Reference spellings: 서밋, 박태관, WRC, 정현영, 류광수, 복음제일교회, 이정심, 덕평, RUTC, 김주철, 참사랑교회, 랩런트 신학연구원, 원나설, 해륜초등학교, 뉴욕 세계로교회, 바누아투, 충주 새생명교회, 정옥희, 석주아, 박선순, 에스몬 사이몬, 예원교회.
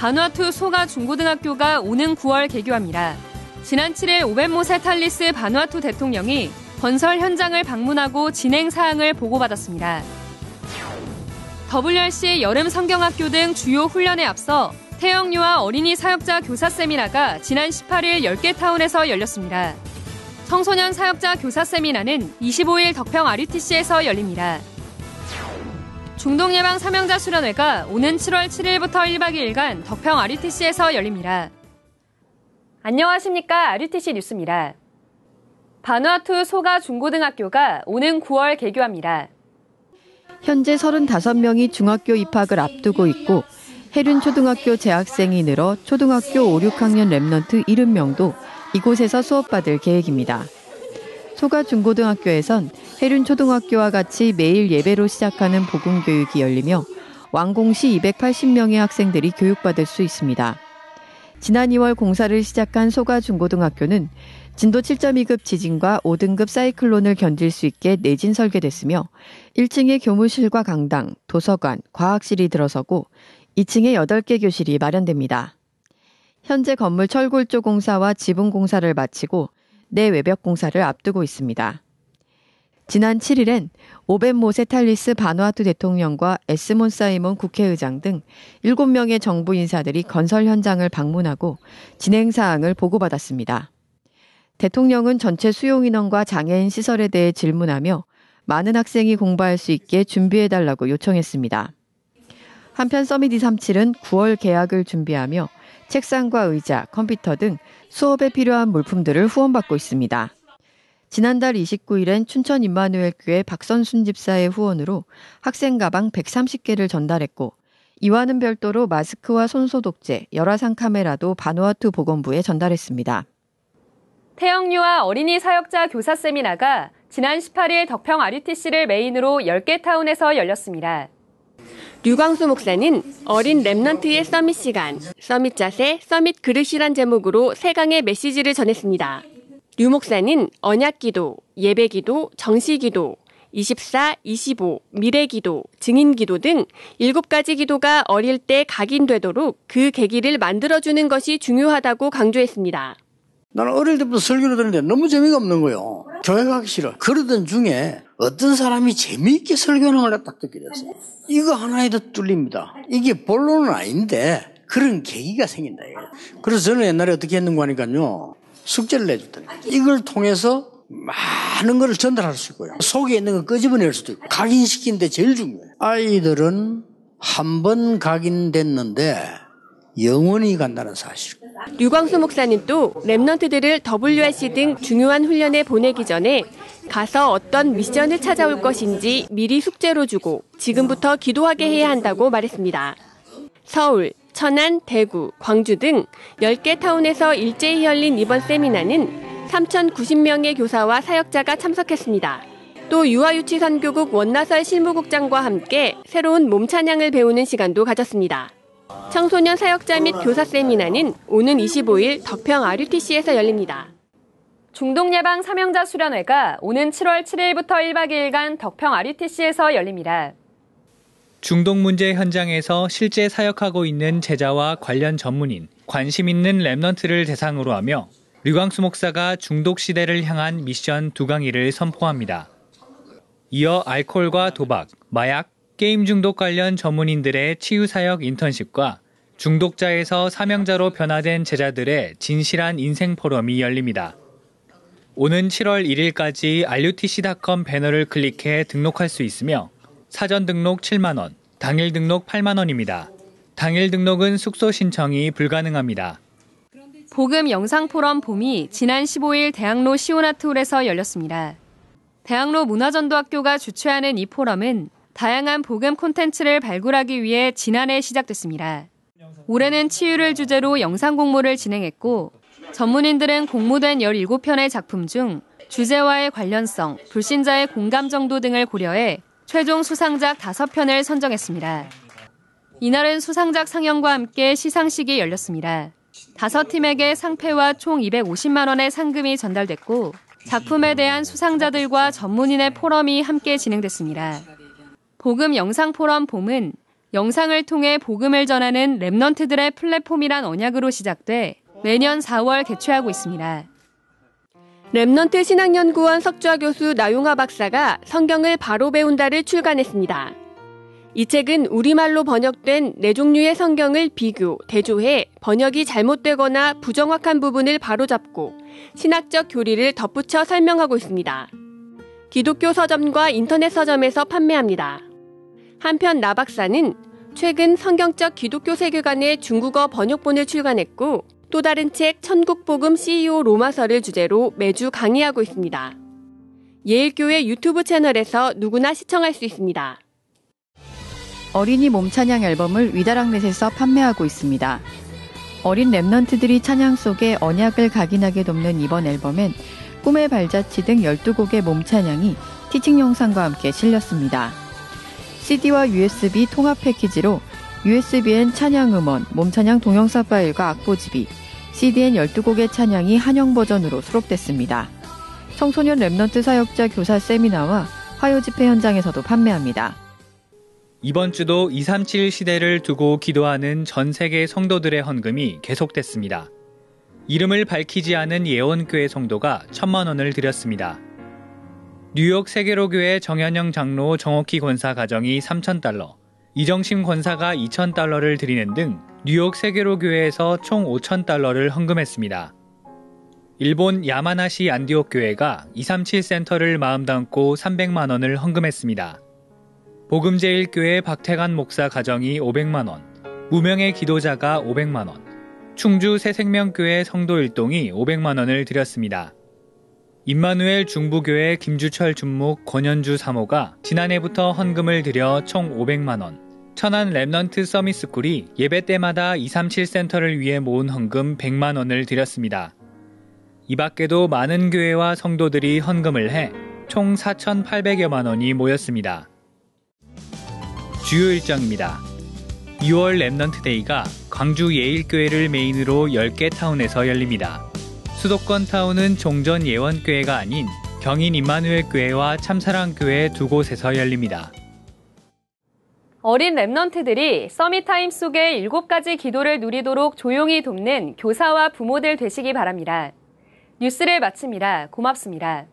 바누아투 소가 중고등학교가 오는 9월 개교합니다. 지난 7일 오벤 모세탈리스 바누아투 대통령이 건설 현장을 방문하고 진행 사항을 보고받았습니다. WRC 여름 성경학교 등 주요 훈련에 앞서 태영유아 어린이 사역자 교사 세미나가 지난 18일 10개 타운에서 열렸습니다. 청소년 사역자 교사 세미나는 25일 덕평 RUTC에서 열립니다. 중동예방 사명자 수련회가 오는 7월 7일부터 1박 2일간 덕평 RUTC에서 열립니다. 안녕하십니까. RUTC 뉴스입니다. 바누아투 소가 중고등학교가 오는 9월 개교합니다. 현재 35명이 중학교 입학을 앞두고 있고 해륜초등학교 재학생이 늘어 초등학교 5, 6학년 랩런트 70명도 이곳에서 수업받을 계획입니다. 소가 중고등학교에선 해륜초등학교와 같이 매일 예배로 시작하는 복음교육이 열리며 완공시 280명의 학생들이 교육받을 수 있습니다. 지난 2월 공사를 시작한 소가 중고등학교는 진도 7.2급 지진과 5등급 사이클론을 견딜 수 있게 내진 설계됐으며 1층에 교무실과 강당, 도서관, 과학실이 들어서고 2층에 8개 교실이 마련됩니다. 현재 건물 철골조 공사와 지붕 공사를 마치고 내 외벽 공사를 앞두고 있습니다. 지난 7일엔 오벤 모세탈리스 바누아투 대통령과 에스몬 사이몬 국회의장 등 7명의 정부 인사들이 건설 현장을 방문하고 진행 사항을 보고받았습니다. 대통령은 전체 수용 인원과 장애인 시설에 대해 질문하며 많은 학생이 공부할 수 있게 준비해달라고 요청했습니다. 한편 서밋 237은 9월 개학을 준비하며 책상과 의자, 컴퓨터 등 수업에 필요한 물품들을 후원받고 있습니다. 지난달 29일엔 춘천 임마누엘교회 박선순 집사의 후원으로 학생 가방 130개를 전달했고 이와는 별도로 마스크와 손소독제, 열화상 카메라도 바누아투 보건부에 전달했습니다. 태영유아 어린이 사역자 교사 세미나가 지난 18일 덕평 RUTC를 메인으로 10개 타운에서 열렸습니다. 류광수 목사는 어린 랩런트의 서밋 시간, 서밋 자세, 서밋 그릇이란 제목으로 3강의 메시지를 전했습니다. 류 목사는 언약기도, 예배기도, 정시기도, 24, 25, 미래기도, 증인기도 등 7가지 기도가 어릴 때 각인되도록 그 계기를 만들어주는 것이 중요하다고 강조했습니다. 나는 어릴 때부터 설교를 듣는데 너무 재미가 없는 거예요. 교회 가기 싫어. 그러던 중에 어떤 사람이 재미있게 설교하는 걸 딱 듣게 됐어요. 이거 하나에도 뚫립니다. 이게 본론은 아닌데 그런 계기가 생긴다. 그래서 저는 옛날에 어떻게 했는가 하니까요. 숙제를 내줬더니 이걸 통해서 많은 걸 전달할 수 있고요. 속에 있는 걸 끄집어낼 수도 있고. 각인시키는 데 제일 중요해요. 아이들은 한 번 각인됐는데 영원히 간다는 사실. 류광수 목사님 또 랩런트들을 WRC 등 중요한 훈련에 보내기 전에 가서 어떤 미션을 찾아올 것인지 미리 숙제로 주고 지금부터 기도하게 해야 한다고 말했습니다. 서울, 천안, 대구, 광주 등 10개 타운에서 일제히 열린 이번 세미나는 3,090명의 교사와 사역자가 참석했습니다. 또 유아유치선교국 원나설 실무국장과 함께 새로운 몸찬양을 배우는 시간도 가졌습니다. 청소년 사역자 및 교사 세미나는 오는 25일 덕평 RUTC에서 열립니다. 중동예방 사명자 수련회가 오는 7월 7일부터 1박 2일간 덕평 RUTC에서 열립니다. 중동 문제 현장에서 실제 사역하고 있는 제자와 관련 전문인, 관심 있는 랩런트를 대상으로 하며 류광수 목사가 중독 시대를 향한 미션 2강의를 선포합니다. 이어 알코올과 도박, 마약, 게임 중독 관련 전문인들의 치유사역 인턴십과 중독자에서 사명자로 변화된 제자들의 진실한 인생 포럼이 열립니다. 오는 7월 1일까지 rutc.com 배너를 클릭해 등록할 수 있으며 사전 등록 7만 원, 당일 등록 8만 원입니다. 당일 등록은 숙소 신청이 불가능합니다. 복음 영상 포럼 봄이 지난 15일 대학로 시오나트홀에서 열렸습니다. 대학로 문화전도학교가 주최하는 이 포럼은 다양한 복음 콘텐츠를 발굴하기 위해 지난해 시작됐습니다. 올해는 치유를 주제로 영상 공모를 진행했고 전문인들은 공모된 17편의 작품 중 주제와의 관련성, 불신자의 공감 정도 등을 고려해 최종 수상작 5편을 선정했습니다. 이날은 수상작 상영과 함께 시상식이 열렸습니다. 5팀에게 상패와 총 250만 원의 상금이 전달됐고 작품에 대한 수상자들과 전문인의 포럼이 함께 진행됐습니다. 복음 영상 포럼 봄은 영상을 통해 복음을 전하는 랩런트들의 플랫폼이란 언약으로 시작돼 매년 4월 개최하고 있습니다. 랩런트 신학연구원 석주아 교수 나용화 박사가 성경을 바로 배운다를 출간했습니다. 이 책은 우리말로 번역된 네 종류의 성경을 비교, 대조해 번역이 잘못되거나 부정확한 부분을 바로잡고 신학적 교리를 덧붙여 설명하고 있습니다. 기독교 서점과 인터넷 서점에서 판매합니다. 한편 나 박사는 최근 성경적 기독교 세계관의 중국어 번역본을 출간했고 또 다른 책 천국복음 CEO 로마서를 주제로 매주 강의하고 있습니다. 예일교회 유튜브 채널에서 누구나 시청할 수 있습니다. 어린이 몸 찬양 앨범을 위다락넷에서 판매하고 있습니다. 어린 랩런트들이 찬양 속에 언약을 각인하게 돕는 이번 앨범엔 꿈의 발자취 등 12곡의 몸 찬양이 티칭 영상과 함께 실렸습니다. CD와 USB 통합 패키지로 USB엔 찬양 음원, 몸 찬양 동영상 파일과 악보집이, CD엔 12곡의 찬양이 한영 버전으로 수록됐습니다. 청소년 랩런트 사역자 교사 세미나와 화요 집회 현장에서도 판매합니다. 이번 주도 237 시대를 두고 기도하는 전 세계 성도들의 헌금이 계속됐습니다. 이름을 밝히지 않은 예원교회 성도가 1,000만 원을 드렸습니다. 뉴욕 세계로교회 정현영 장로 정옥희 권사 가정이 3,000달러, 이정심 권사가 2,000달러를 드리는 등 뉴욕 세계로교회에서 총 5,000달러를 헌금했습니다. 일본 야마나시 안디옥 교회가 237 센터를 마음담고 300만 원을 헌금했습니다. 복음제일교회 박태관 목사 가정이 500만 원, 무명의 기도자가 500만 원, 충주 새생명교회 성도 일동이 500만 원을 드렸습니다. 임마누엘 중부교회 김주철 준목 권현주 사모가 지난해부터 헌금을 들여 총 500만 원, 천안 랩런트 서밋스쿨이 예배 때마다 237 센터를 위해 모은 헌금 100만 원을 드렸습니다. 이 밖에도 많은 교회와 성도들이 헌금을 해 총 4,800여만 원이 모였습니다. 주요 일정입니다. 2월 랩런트 데이가 광주 예일교회를 메인으로 10개 타운에서 열립니다. 수도권 타운은 종전 예원교회가 아닌 경인 임마누엘교회와 참사랑교회 2곳에서 열립니다. 어린 랩런트들이 서밋타임 속에 7가지 기도를 누리도록 조용히 돕는 교사와 부모들 되시기 바랍니다. 뉴스를 마칩니다. 고맙습니다.